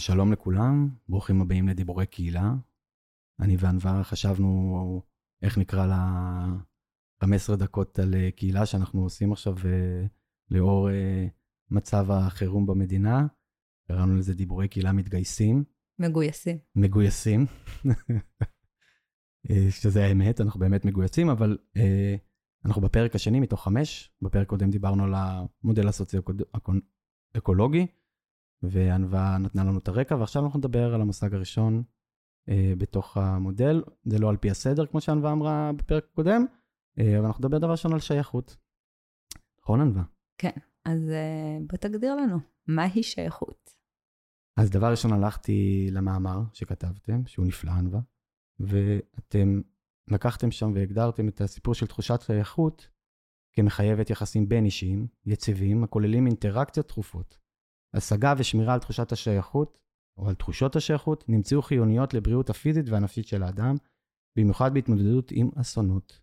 אז שלום לכולם, ברוכים הבאים לדיבורי קהילה. אני ואנבר חשבנו איך נקרא ל-15 דקות על קהילה שאנחנו עושים עכשיו לאור מצב החירום במדינה. קראנו לזה דיבורי קהילה מתגייסים. מגויסים. שזה האמת, אנחנו באמת מגויסים, אבל אנחנו בפרק השני מתוך 5, בפרק קודם דיברנו על המודל הסוציו-אקולוגי, וענווה נתנה לנו את הרקע, ועכשיו אנחנו נדבר על המושג הראשון בתוך המודל. זה לא על פי הסדר, כמו שענווה אמרה בפרק קודם, אבל אנחנו נדבר דבר ראשון על שייכות. נכון, ענווה? כן, אז בתגדיר לנו, מה היא שייכות? אז דבר ראשון הלכתי למאמר שכתבתם, שהוא נפלא, ענווה, ואתם לקחתם שם והגדרתם את הסיפור של תחושת שייכות, כמחייבת יחסים בין אישיים, יציבים, הכוללים אינטראקציות תכופות. השגה ושמירה על תחושת השייכות, או על תחושות השייכות, נמצאו חיוניות לבריאות הפיזית והנפשית של האדם, במיוחד בהתמודדות עם אסונות.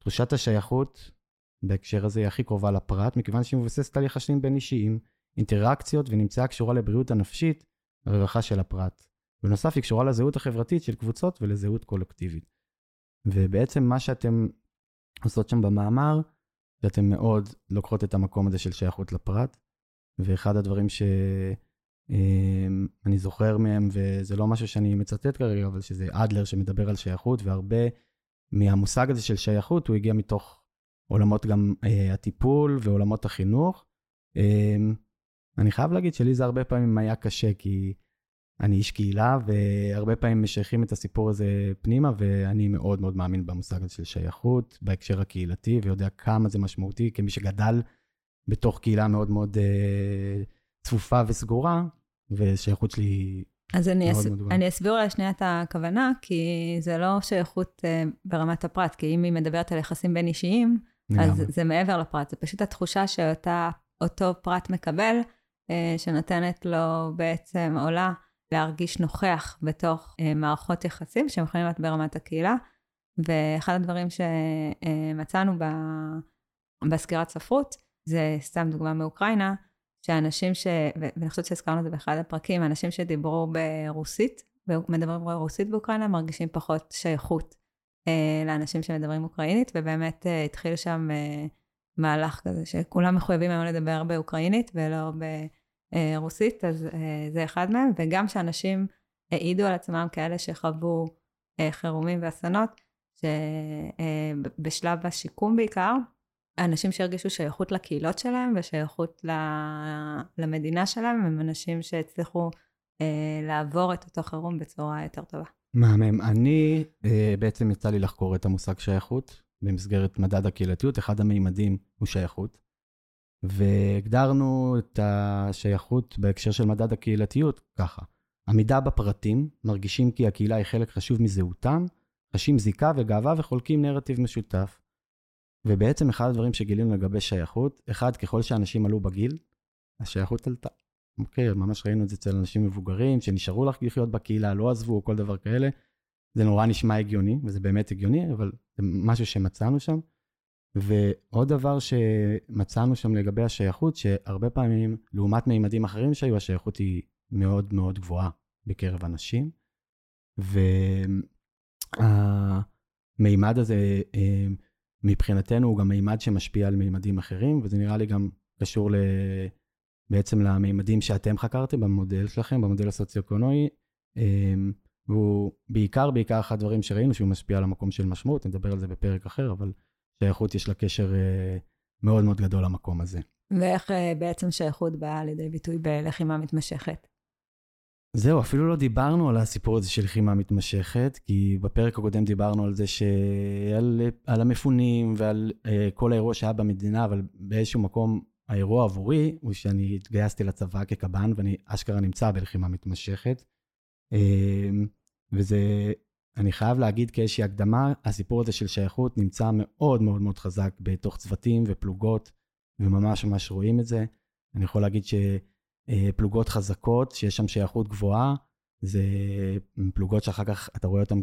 תחושת השייכות, בהקשר הזה, היא הכי קרובה לפרט, מכיוון שהיא מבוססת על יחסים בין אישיים, אינטראקציות, ונמצאה קשורה לבריאות הנפשית, הרווחה של הפרט. בנוסף, היא קשורה לזהות החברתית של קבוצות ולזהות קולקטיבית. ובעצם מה שאתם עושות שם במאמר, שאתם מאוד לוקחות את המקום הזה של שייכות לפרט, ואחד הדברים שאני זוכר מהם, וזה לא משהו שאני מצטט כרגע, אבל שזה אדלר שמדבר על שייכות, והרבה מהמושג הזה של שייכות, הוא הגיע מתוך עולמות גם הטיפול ועולמות החינוך. אני חייב להגיד שלי זה הרבה פעמים היה קשה, כי אני איש קהילה, והרבה פעמים משייכים את הסיפור הזה פנימה, ואני מאוד מאוד מאמין במושג הזה של שייכות, בהקשר הקהילתי, ויודע כמה זה משמעותי, כמי שגדל בתוך קהילה מאוד מאוד צפופה וסגורה, ושייכות שלי אז מאוד מאוד גדולה. אני אסביר לה שנייה את הכוונה, כי זה לא שייכות ברמת הפרט, כי אם היא מדברת על יחסים בין אישיים, אז זה מעבר לפרט, זה פשוט התחושה שאותו פרט מקבל, שנותנת לו בעצם עולה, להרגיש נוכח בתוך מערכות יחסים, שהם יכולים להיות ברמת הקהילה, ואחד הדברים שמצאנו בסקירת ספרות, זה סתם דוגמה מאוקראינה, שאנשים ואני חושבת שהזכרנו את זה באחד הפרקים, אנשים שדיברו ברוסית, ומדברים ברוסית באוקראינה, מרגישים פחות שייכות לאנשים שמדברים אוקראינית, ובאמת התחיל שם מהלך כזה, שכולם מחויבים היום לדבר באוקראינית, ולא רוסית, אז זה אחד מהם, וגם שאנשים העידו על עצמם כאלה שחוו חירומים ואסונות, שבשלב השיקום בעיקר, אנשים שהרגישו שייכות לקהילות שלהם, ושייכות למדינה שלהם, הם אנשים שהצליחו לעבור את אותו חירום בצורה יותר טובה. מהמם, אני בעצם יצא לי לחקור את המושג שייכות, במסגרת מדד הקהילתיות, אחד המימדים הוא שייכות, והגדרנו את השייכות בהקשר של מדד הקהילתיות ככה. עמידה בפרטים, מרגישים כי הקהילה היא חלק חשוב מזהותם, חשים זיקה וגאווה וחולקים נרטיב משותף. ובעצם אחד הדברים שגילינו לגבי שייכות, אחד, ככל שאנשים עלו בגיל, השייכות עלתה. אוקיי, ממש ראינו את זה אצל אנשים מבוגרים שנשארו לחיות בקהילה, לא עזבו או כל דבר כאלה. זה נורא נשמע הגיוני, וזה באמת הגיוני, אבל זה משהו שמצאנו שם. ועוד דבר שמצאנו שם לגבי השייכות, שהרבה פעמים, לעומת מימדים אחרים שהיו, השייכות היא מאוד מאוד גבוהה בקרב אנשים, והמימד הזה מבחינתנו הוא גם מימד שמשפיע על מימדים אחרים, וזה נראה לי גם קשור בעצם למימדים שאתם חקרתם במודל שלכם, במודל הסוציו-אקונומי, והוא בעיקר אחד הדברים שראינו שהוא משפיע על המקום של משמעות, נדבר על זה בפרק אחר, אבל שייכות יש לה קשר מאוד מאוד גדול למקום הזה. ואיך בעצם שייכות באה לידי ביטוי בלחימה מתמשכת? זהו, אפילו לא דיברנו על הסיפור הזה של לחימה מתמשכת, כי בפרק הקודם דיברנו על זה על המפונים ועל כל האירוע שהיה במדינה, אבל באיזשהו מקום האירוע עבורי הוא שאני התגייסתי לצבא כקב"ן, ואני אשכרה נמצא בלחימה מתמשכת. וזה אני חייב להגיד כאיזושהי הקדמה, הסיפור הזה של שייכות נמצא מאוד מאוד מאוד חזק בתוך צוותים ופלוגות, וממש ממש רואים את זה. אני יכול להגיד שפלוגות חזקות, שיש שם שייכות גבוהה, זה פלוגות שאחר כך אתה רואה אותם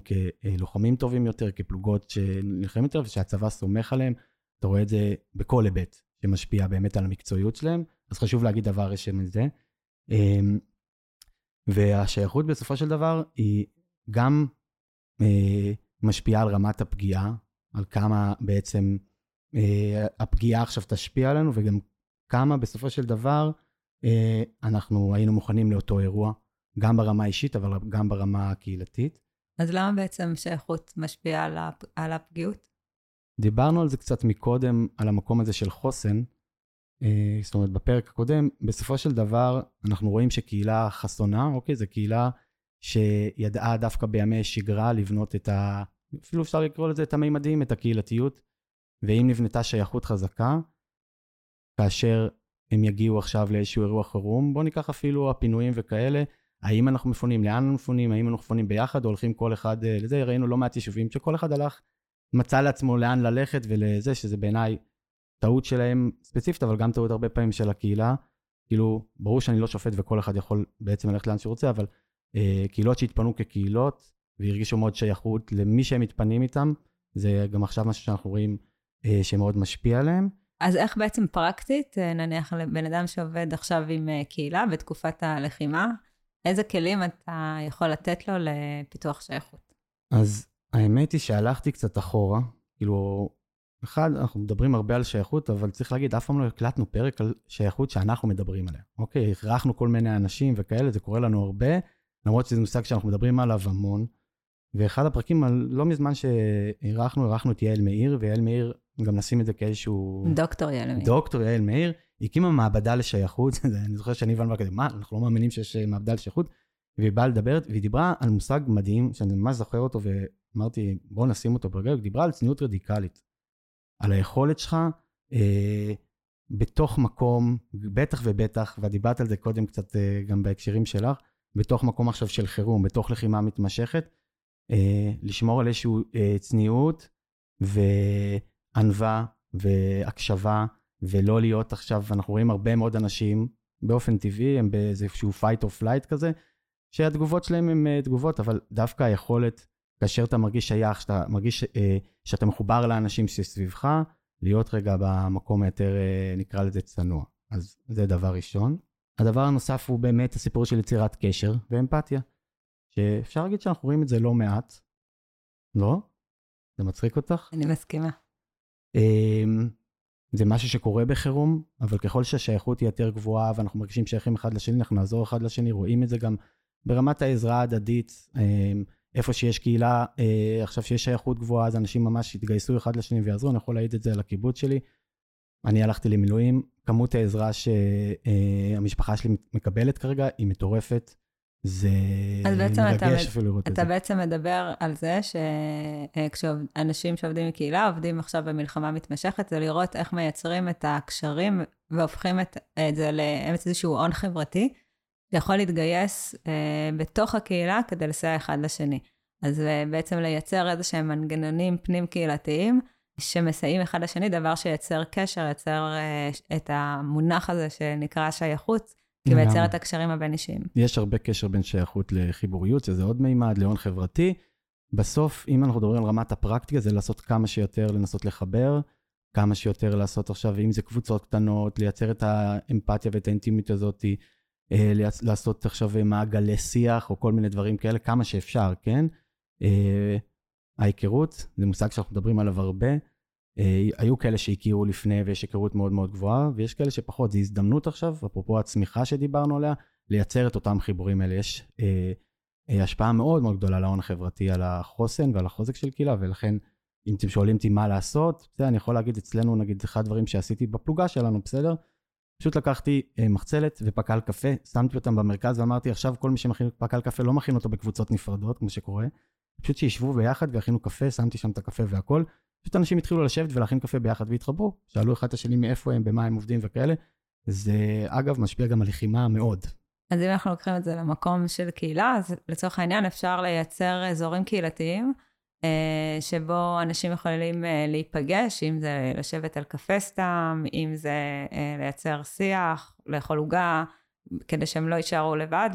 כלוחמים טובים יותר, כפלוגות שנלחמים יותר, ושהצבא סומך עליהם, אתה רואה את זה בכל היבט, שמשפיע באמת על המקצועיות שלהם, אז חשוב להגיד דבר ראשון על זה. והשייכות בסופו של דבר היא גם משפיעה על רמת הפגיעה, על כמה בעצם הפגיעה עכשיו תשפיע עלינו, וגם כמה בסופו של דבר אנחנו היינו מוכנים לאותו אירוע, גם ברמה אישית, אבל גם ברמה הקהילתית. אז למה בעצם שייכות משפיעה על הפגיעות? דיברנו על זה קצת מקודם, על המקום הזה של חוסן, זאת אומרת בפרק הקודם, בסופו של דבר אנחנו רואים שקהילה חסונה, אוקיי, זו קהילה שידעה דווקא בימי שגרה לבנות את ה... אפילו אפשר לקרוא לזה את המימדים, את הקהילתיות, ואם נבנתה שייכות חזקה, כאשר הם יגיעו עכשיו לאיזשהו אירוע חירום, בוא ניקח אפילו הפינויים וכאלה, האם אנחנו מפונים, לאן אנחנו מפונים, האם אנחנו מפונים ביחד, או הולכים כל אחד לזה, ראינו לא מעט יישובים שכל אחד הלך, מצא לעצמו לאן ללכת ולזה, שזה בעיניי טעות שלהם ספציפית, אבל גם טעות הרבה פעמים של הקהילה, כאילו ברור שאני לא שופט וכל אחד יכול בעצם ללכת לאן שרוצה, אבל קהילות שהתפנו כקהילות, והרגישו מאוד שייכות למי שהם מתפנים איתם, זה גם עכשיו משהו שאנחנו רואים שמאוד משפיע עליהם. אז איך בעצם פרקטית, נניח לבן אדם שעובד עכשיו עם קהילה בתקופת הלחימה, איזה כלים אתה יכול לתת לו לפיתוח שייכות? אז האמת היא שהלכתי קצת אחורה, כאילו, אחד, אנחנו מדברים הרבה על שייכות, אבל צריך להגיד, אף פעם לא הקלטנו פרק על שייכות שאנחנו מדברים עליה. אוקיי, הכרחנו כל מיני אנשים וכאלה, זה קורה לנו הרבה, למרות שזה מושג שאנחנו מדברים עליו המון, ואחד הפרקים, לא מזמן שהערכנו את יעל מאיר, ויעל מאיר, גם נשים את זה כאיזשהו... דוקטור יעל מאיר. דוקטור יעל מאיר, הקימה מעבדה לשייכות, אני זוכר שאני ואלמה כזה, מה, אנחנו לא מאמינים שיש מעבדה לשייכות, והיא באה לדברת, והיא דיברה על מושג מדהים, שאני ממש זוכר אותו, ואמרתי, בואו נשים אותו ברגע, היא דיברה על צניעות רדיקלית, על היכולת שלך, בתוך מקום, בטח ובטח, ודיברת על זה קודם קצת גם בהקשרים שלך, בתוך מקום עכשיו של חירום, בתוך לחימה מתמשכת, לשמור על איזשהו צניעות וענווה והקשבה, ולא להיות עכשיו, אנחנו רואים הרבה מאוד אנשים, באופן טבעי, הם באיזשהו fight or flight כזה, שהתגובות שלהם הם תגובות, אבל דווקא היכולת, כאשר אתה מרגיש שייך, שאתה מרגיש שאתה מחובר לאנשים שסביבך, להיות רגע במקום היותר, נקרא לזה צנוע. אז זה דבר ראשון. הדבר הנוסף הוא באמת הסיפור של יצירת קשר ואמפתיה, שאפשר להגיד שאנחנו רואים את זה לא מעט. לא? זה מצחיק אותך? אני מסכימה. זה משהו שקורה בחירום, אבל ככל שהשייכות היא יותר גבוהה, ואנחנו מרגישים שייכים אחד לשני, אנחנו נעזור אחד לשני, רואים את זה גם ברמת העזרה הדדית, איפה שיש קהילה, עכשיו שיש שייכות גבוהה, אז אנשים ממש יתגייסו אחד לשני ויעזרו, אני יכול להעיד את זה על הקיבוץ שלי, אני הלכתי למילואים, כמות העזרה שהמשפחה שלי מקבלת כרגע, היא מטורפת, זה מרגש אפילו לראות את זה. אתה בעצם מדבר על זה שכשאנשים שעובדים בקהילה, עובדים עכשיו במלחמה מתמשכת, זה לראות איך מייצרים את הקשרים, והופכים את זה לאמצע איזשהו הון חברתי, שיכול להתגייס בתוך הקהילה, כדי לסייע אחד לשני. אז בעצם לייצר איזה שהם מנגנונים פנים קהילתיים, שמסייעים אחד לשני, דבר שייצר קשר, ייצר את המונח הזה שנקרא שייכות, כי מייצר את הקשרים הבין אישיים. יש הרבה קשר בין שייכות לחיבוריות, שזה עוד מימד, להון חברתי. בסוף, אם אנחנו מדברים על רמת הפרקטיקה, זה לעשות כמה שיותר, לנסות לחבר, כמה שיותר לעשות עכשיו, אם זה קבוצות קטנות, לייצר את האמפתיה ואת האינטימיות הזאת, לעשות עכשיו מעגלי שיח, או כל מיני דברים כאלה, כמה שאפשר, כן? ההיכרות, זה מושג שאנחנו מדברים עליו הרבה, היו כאלה שהכירו לפני ויש היכרות מאוד מאוד גבוהה, ויש כאלה שפחות, זו הזדמנות עכשיו, אפרופו הצמיחה שדיברנו עליה, לייצר את אותם חיבורים האלה, יש השפעה מאוד מאוד גדולה על ההון החברתי, על החוסן ועל החוזק של קהילה, ולכן אם אתם שואלים אותי מה לעשות, בסדר, אני יכול להגיד אצלנו, נגיד, אחד הדברים שעשיתי בפלוגה שלנו, בסדר, פשוט לקחתי מחצלת ופקל קפה, שמתי אותם במרכז ואמרתי, עכשיו כל מי שמכין פקל קפה לא מכין אותו בקבוצות נפרדות, כמו שקורה, פשוט שישבו ביחד ויכינו קפה, שמתי שם את הקפה והכל, פשוט אנשים התחילו לשבת ולהכין קפה ביחד והתחברו, שאלו אחד את השני מאיפה הם, במה הם עובדים וכאלה, זה אגב משפיע גם על לחימה מאוד. אז אם אנחנו לוקחים את זה למקום של קהילה, אז לצורך העניין אפשר לייצר אזורים קהילתיים, שבו אנשים יכולים להיפגש, אם זה לשבת על קפה סתם, אם זה לייצר שיח, לאכול עוגה, כדי שהם לא יישארו לבד,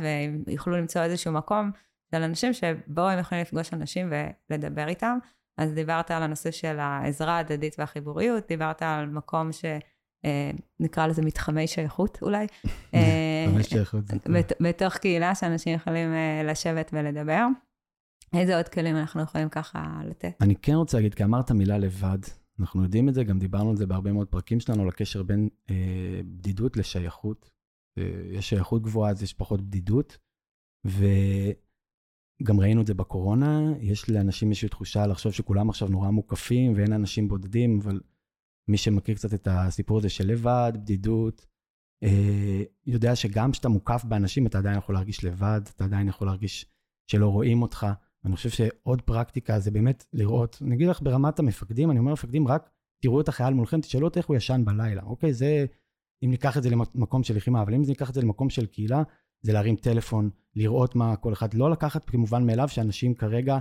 ויוכלו למצוא איזשהו מקום, על אנשים שבו הם יכולים לפגוש אנשים ולדבר איתם, אז דיברת על הנושא של העזרה הדדית והחיבוריות, דיברת על מקום נקרא לזה מתחמי שייכות אולי. מתחמי שייכות. בתוך קהילה שאנשים יכולים לשבת ולדבר. איזה עוד כלים אנחנו יכולים ככה לתת? אני כן רוצה להגיד, כי אמרת מילה לבד, אנחנו יודעים את זה, גם דיברנו על זה בהרבה מאוד פרקים שלנו, על הקשר בין בדידות לשייכות. יש שייכות גבוהה, אז יש פחות בדידות, וגם ראינו את זה בקורונה, יש לאנשים איזושהי תחושה לחשוב שכולם עכשיו נורא מוקפים, ואין אנשים בודדים, אבל מי שמכיר קצת את הסיפור הזה של לבד, בדידות, יודע שגם כשאתה מוקף באנשים, אתה עדיין יכול להרגיש לבד, אתה עדיין יכול להרגיש שלא רואים אותך, אני חושב שעוד פרקטיקה זה באמת לראות, נגיד לך ברמת המפקדים, אני אומר מפקדים רק תראו את החייל מולכם, תשאלו אותך איך הוא ישן בלילה, אוקיי, זה, אם ניקח את זה למקום של לחימה, אבל אם ניקח את זה למקום של קהילה, זה להרים טלפון, לראות מה כל אחד, לא לקחת כמובן מאליו שאנשים כרגע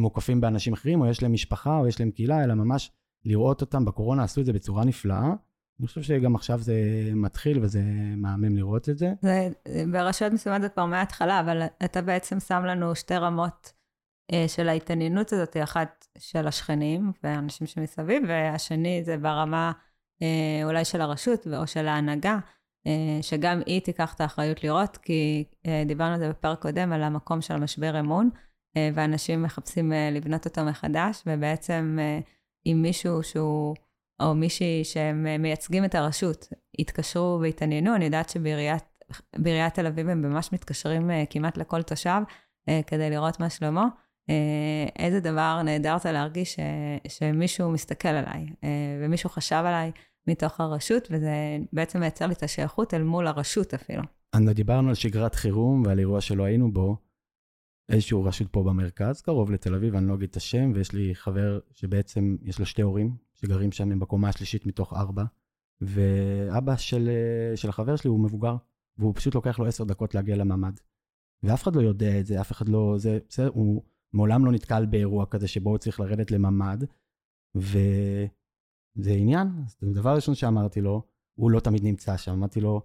מוקפים באנשים אחרים, או יש להם משפחה, או יש להם קהילה, אלא ממש לראות אותם, בקורונה עשו את זה בצורה נפלאה, אני חושב שגם עכשיו זה מתחיל, וזה מהמם לראות את זה. ברשויות מסוימת זה כבר מההתחלה, אבל אתה בעצם שם לנו שתי רמות של ההתעניינות הזאת, אחת של השכנים ואנשים שמסביב, והשני זה ברמה אולי של הרשות או של ההנהגה, שגם היא תיקח את האחריות לראות, כי דיברנו על זה בפרק קודם, על המקום של משבר אמון, ואנשים מחפשים לבנות אותו מחדש, ובעצם עם מישהו שהוא... או מישהי שהם מייצגים את הרשות, התקשרו והתעניינו, אני יודעת שבעיריית תל אביב הם ממש מתקשרים כמעט לכל תושב, כדי לראות מה שלמה, איזה דבר נהדר זה להרגיש שמישהו מסתכל עליי, ומישהו חשב עליי מתוך הרשות, וזה בעצם מייצר לי את השייכות אל מול הרשות אפילו. אנחנו דיברנו על שגרת חירום ועל אירוע שלא היינו בו, איזשהו רשות פה במרכז, קרוב לתל אביב, אני לא אגיד את השם, ויש לי חבר שבעצם יש לו שתי הורים, שגרים שם הם בקומה השלישית מתוך 4, ואבא של החבר שלי הוא מבוגר, והוא פשוט לוקח לו 10 דקות להגיע לממד, ואף אחד לא יודע את זה, אף אחד לא, זה בסדר, הוא מעולם לא נתקל באירוע כזה שבו הוא צריך לרדת לממד, וזה עניין, אז הדבר הראשון שאמרתי לו, הוא לא תמיד נמצא שם, אמרתי לו,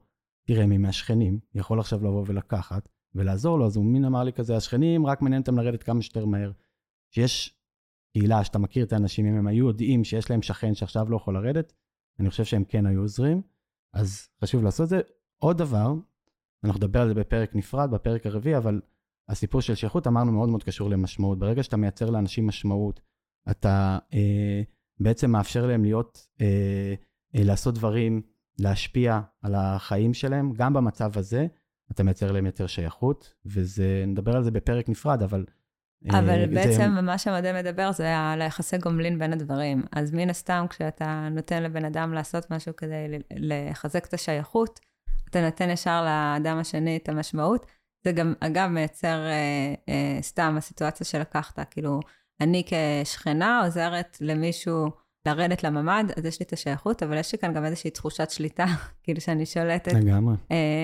תראה מי מהשכנים, יכול עכשיו לבוא ולקחת, ולעזור לו, אז הוא מין אמר לי כזה, השכנים רק מעניין אותם לרדת כמה שיותר מהר, שיש קהילה שאתה מכיר את האנשים, אם הם היו יודעים שיש להם שכן שעכשיו לא יכול לרדת, אני חושב שהם כן היו עוזרים, אז חשוב לעשות זה. עוד דבר, אנחנו נדבר על זה בפרק נפרד, בפרק הרביעי, אבל הסיפור של שייכות אמרנו מאוד מאוד קשור למשמעות, ברגע שאתה מייצר לאנשים משמעות, אתה בעצם מאפשר להם להיות, לעשות דברים, להשפיע על החיים שלהם, גם במצב הזה, אתה מייצר להם יותר שייכות, וזה, נדבר על זה בפרק נפרד, אבל בעצם מה שמדע מדבר זה על היחסי גומלין בין הדברים. אז מן הסתם כשאתה נותן לבן אדם לעשות משהו כדי לחזק את השייכות, אתה נותן ישר לאדם השני את המשמעות. זה גם אגב מייצר סתם הסיטואציה שלקחת, כאילו אני כשכנה עוזרת למישהו לרדת לממד, אז יש לי את השייכות, אבל יש לי כאן גם איזושהי תחושת שליטה, כאילו שאני שולטת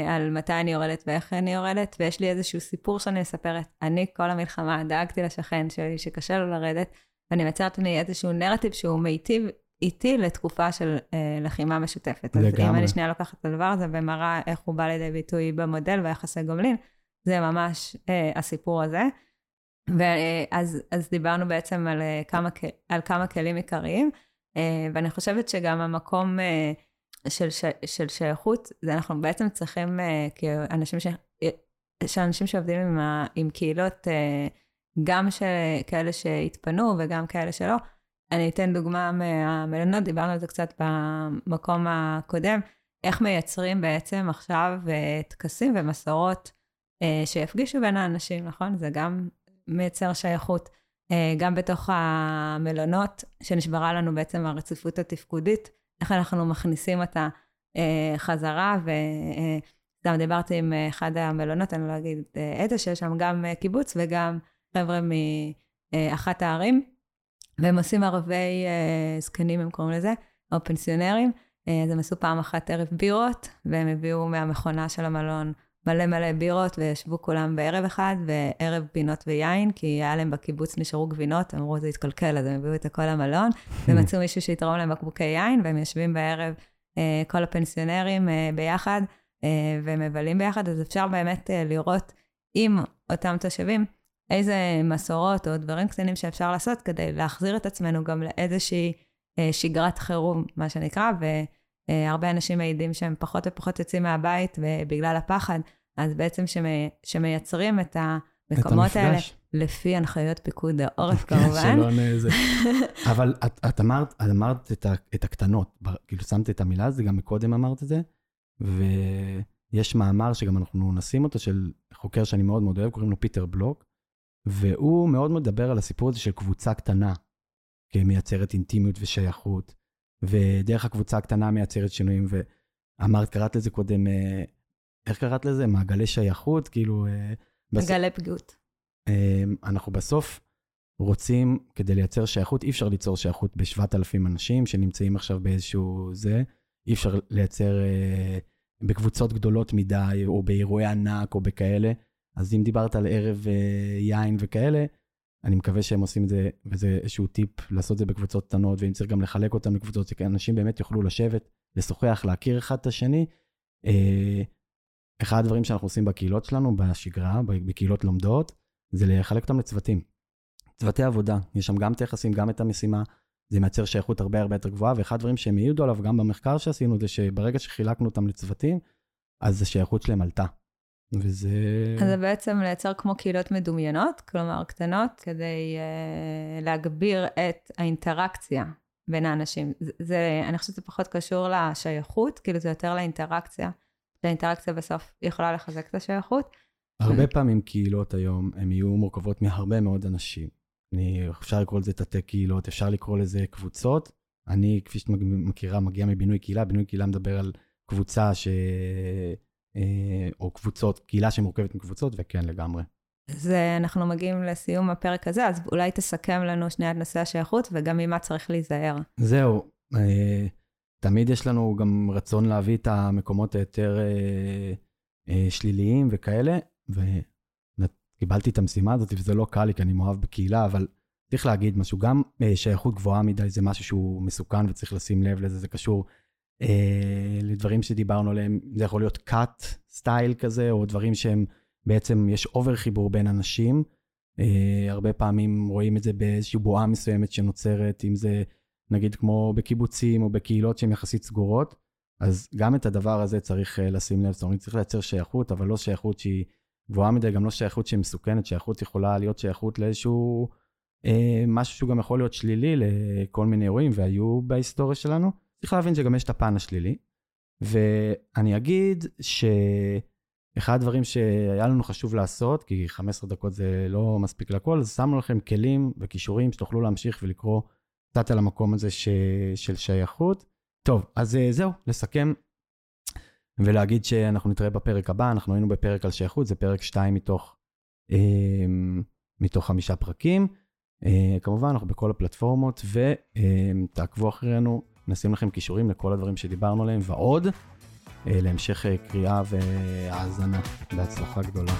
על מתי אני יורדת ואיך אני יורדת, ויש לי איזשהו סיפור שאני מספרת, אני כל המלחמה דאגתי לשכן שלי שקשה לו לרדת, ואני מצאת לי איזשהו נרטיב שהוא מיטיב איתי לתקופה של לחימה משותפת. אז אם אני שנייה לוקחת את הדבר הזה ומראה איך הוא בא לידי ביטוי במודל והיחסי גומלין, זה ממש הסיפור הזה. ואז דיברנו בעצם על כמה כלים עיקריים, ואני חושבת שגם המקום של שייכות, זה אנחנו בעצם צריכים, שאנשים שעובדים עם קהילות, גם כאלה שהתפנו וגם כאלה שלא, אני אתן דוגמה מהמלונות, דיברנו על זה קצת במקום הקודם, איך מייצרים בעצם עכשיו טקסים ומסורות שיפגישו בין האנשים, נכון? זה גם מייצר שייכות. גם בתוך המלונות, שנשברה לנו בעצם הרציפות התפקודית, איך אנחנו מכניסים אותה חזרה, וגם דיברתי עם אחד המלונות, אני לא אגיד איזה, שיש שם גם קיבוץ, וגם חבר'ה מאחת הערים, והם עושים ערבי זקנים, הם קוראים לזה, או פנסיונרים, אז הם עשו פעם אחת ערב בירות, והם הביאו מהמכונה של המלון, מלא בירות, וישבו כולם בערב אחד, וערב פינות ויין, כי היה להם בקיבוץ נשארו גבינות, אמרו זה התקלקל, אז הם הביאו את הכל למלון, ומצאו מישהו שיתרום להם בקבוקי יין, והם יושבים בערב, כל הפנסיונרים ביחד, ומבלים ביחד, אז אפשר באמת לראות עם אותם תושבים, איזה מסורות או דברים קטנים שאפשר לעשות, כדי להחזיר את עצמנו גם לאיזושהי שגרת חירום, מה שנקרא, הרבה אנשים מעידים שהם פחות ופחות יוצאים מהבית בגלל הפחד, אז בעצם שמייצרים את המקומות האלה, לפי הנחיות פיקוד העורף כמובן. אבל את אמרת את הקטנות, כאילו שמת את המילה, זה גם מקודם אמרת את זה, ויש מאמר שגם אנחנו נשים אותו, של חוקר שאני מאוד מאוד אוהב, קוראים לו פיטר בלוק, והוא מאוד מדבר על הסיפור הזה של קבוצה קטנה, כמייצרת אינטימיות ושייכות, ודרך הקבוצה הקטנה מייצרת שינויים, ואמרת, קראת לזה קודם, איך קראת לזה? מעגלי שייכות, כאילו... מעגלי פגיעות. אנחנו בסוף רוצים, כדי לייצר שייכות, אי אפשר ליצור שייכות ב7,000 אנשים, שנמצאים עכשיו באיזשהו זה, אי אפשר לייצר בקבוצות גדולות מדי, או באירועי ענק, או בכאלה, אז אם דיברת על ערב יין וכאלה, אני מקווה שהם עושים את זה, וזה איזשהו טיפ, לעשות את זה בקבוצות קטנות, ואם צריך גם לחלק אותם לקבוצות, כי אנשים באמת יוכלו לשבת, לשוחח, להכיר אחד את השני. אחד הדברים שאנחנו עושים בקהילות שלנו, בשגרה, בקהילות לומדות, זה לחלק אותם לצוותים. צוותי עבודה, יש שם גם תכסים, גם את המשימה, זה מייצר שייכות הרבה הרבה יותר גבוהה, ואחד הדברים שהם העידו עליו, גם במחקר שעשינו, זה שברגע שחילקנו אותם לצוותים, אז השייכות שלהם עלתה. וזה... אז זה בעצם לייצר כמו קהילות מדומיינות, כלומר קטנות, כדי להגביר את האינטראקציה בין האנשים. אני חושבת שזה פחות קשור לשייכות, כאילו זה יותר לאינטראקציה. האינטראקציה בסוף יכולה לחזק את השייכות. הרבה פעמים קהילות היום, הן יהיו מורכבות מהרבה מאוד אנשים. אפשר לקרוא לזה תתי קהילות, אפשר לקרוא לזה קבוצות. אני, כפי שאת מכירה, מגיע מבינוי קהילה. בינוי קהילה מדבר על קבוצה ש... או קבוצות, קהילה שמורכבת מקבוצות, וכן לגמרי. אז אנחנו מגיעים לסיום הפרק הזה, אז אולי תסכם לנו שנייה את נושא השייכות, וגם ממה צריך להיזהר. זהו, תמיד יש לנו גם רצון להביא את המקומות היותר שליליים וכאלה, וקיבלתי את המשימה הזאת, וזה לא קל לי, כי אני מאוהב בקהילה, אבל צריך להגיד משהו, גם שייכות גבוהה מדי, זה משהו שהוא מסוכן, וצריך לשים לב לזה, זה קשור... לדברים שדיברנו עליהם, זה יכול להיות קאט סטייל כזה, או דברים שהם בעצם יש אובר חיבור בין אנשים, הרבה פעמים רואים את זה באיזושהי בועה מסוימת שנוצרת, אם זה נגיד כמו בקיבוצים או בקהילות שהן יחסית סגורות, אז גם את הדבר הזה צריך לשים לב, זאת אומרת צריך לייצר שייכות, אבל לא שייכות שהיא גבוהה מדי, גם לא שייכות שהיא מסוכנת, שייכות יכולה להיות שייכות לאיזשהו משהו שהוא גם יכול להיות שלילי לכל מיני אירועים, והיו בהיסטוריה שלנו. צריך להבין שגם יש את הפן השלילי, ואני אגיד שאחד הדברים שהיה לנו חשוב לעשות, כי 15 דקות זה לא מספיק לכל, אז שמנו לכם כלים וקישורים שתוכלו להמשיך ולקרוא קצת על המקום הזה של שייכות. טוב, אז זהו, לסכם ולהגיד שאנחנו נתראה בפרק הבא, אנחנו היינו בפרק על שייכות, זה פרק 2 מתוך 5 פרקים, כמובן אנחנו בכל הפלטפורמות, ותעקבו אחרינו, נשים לכם קישורים לכל הדברים שדיברנו עליהם, ועוד להמשך קריאה והאזנה. בהצלחה גדולה.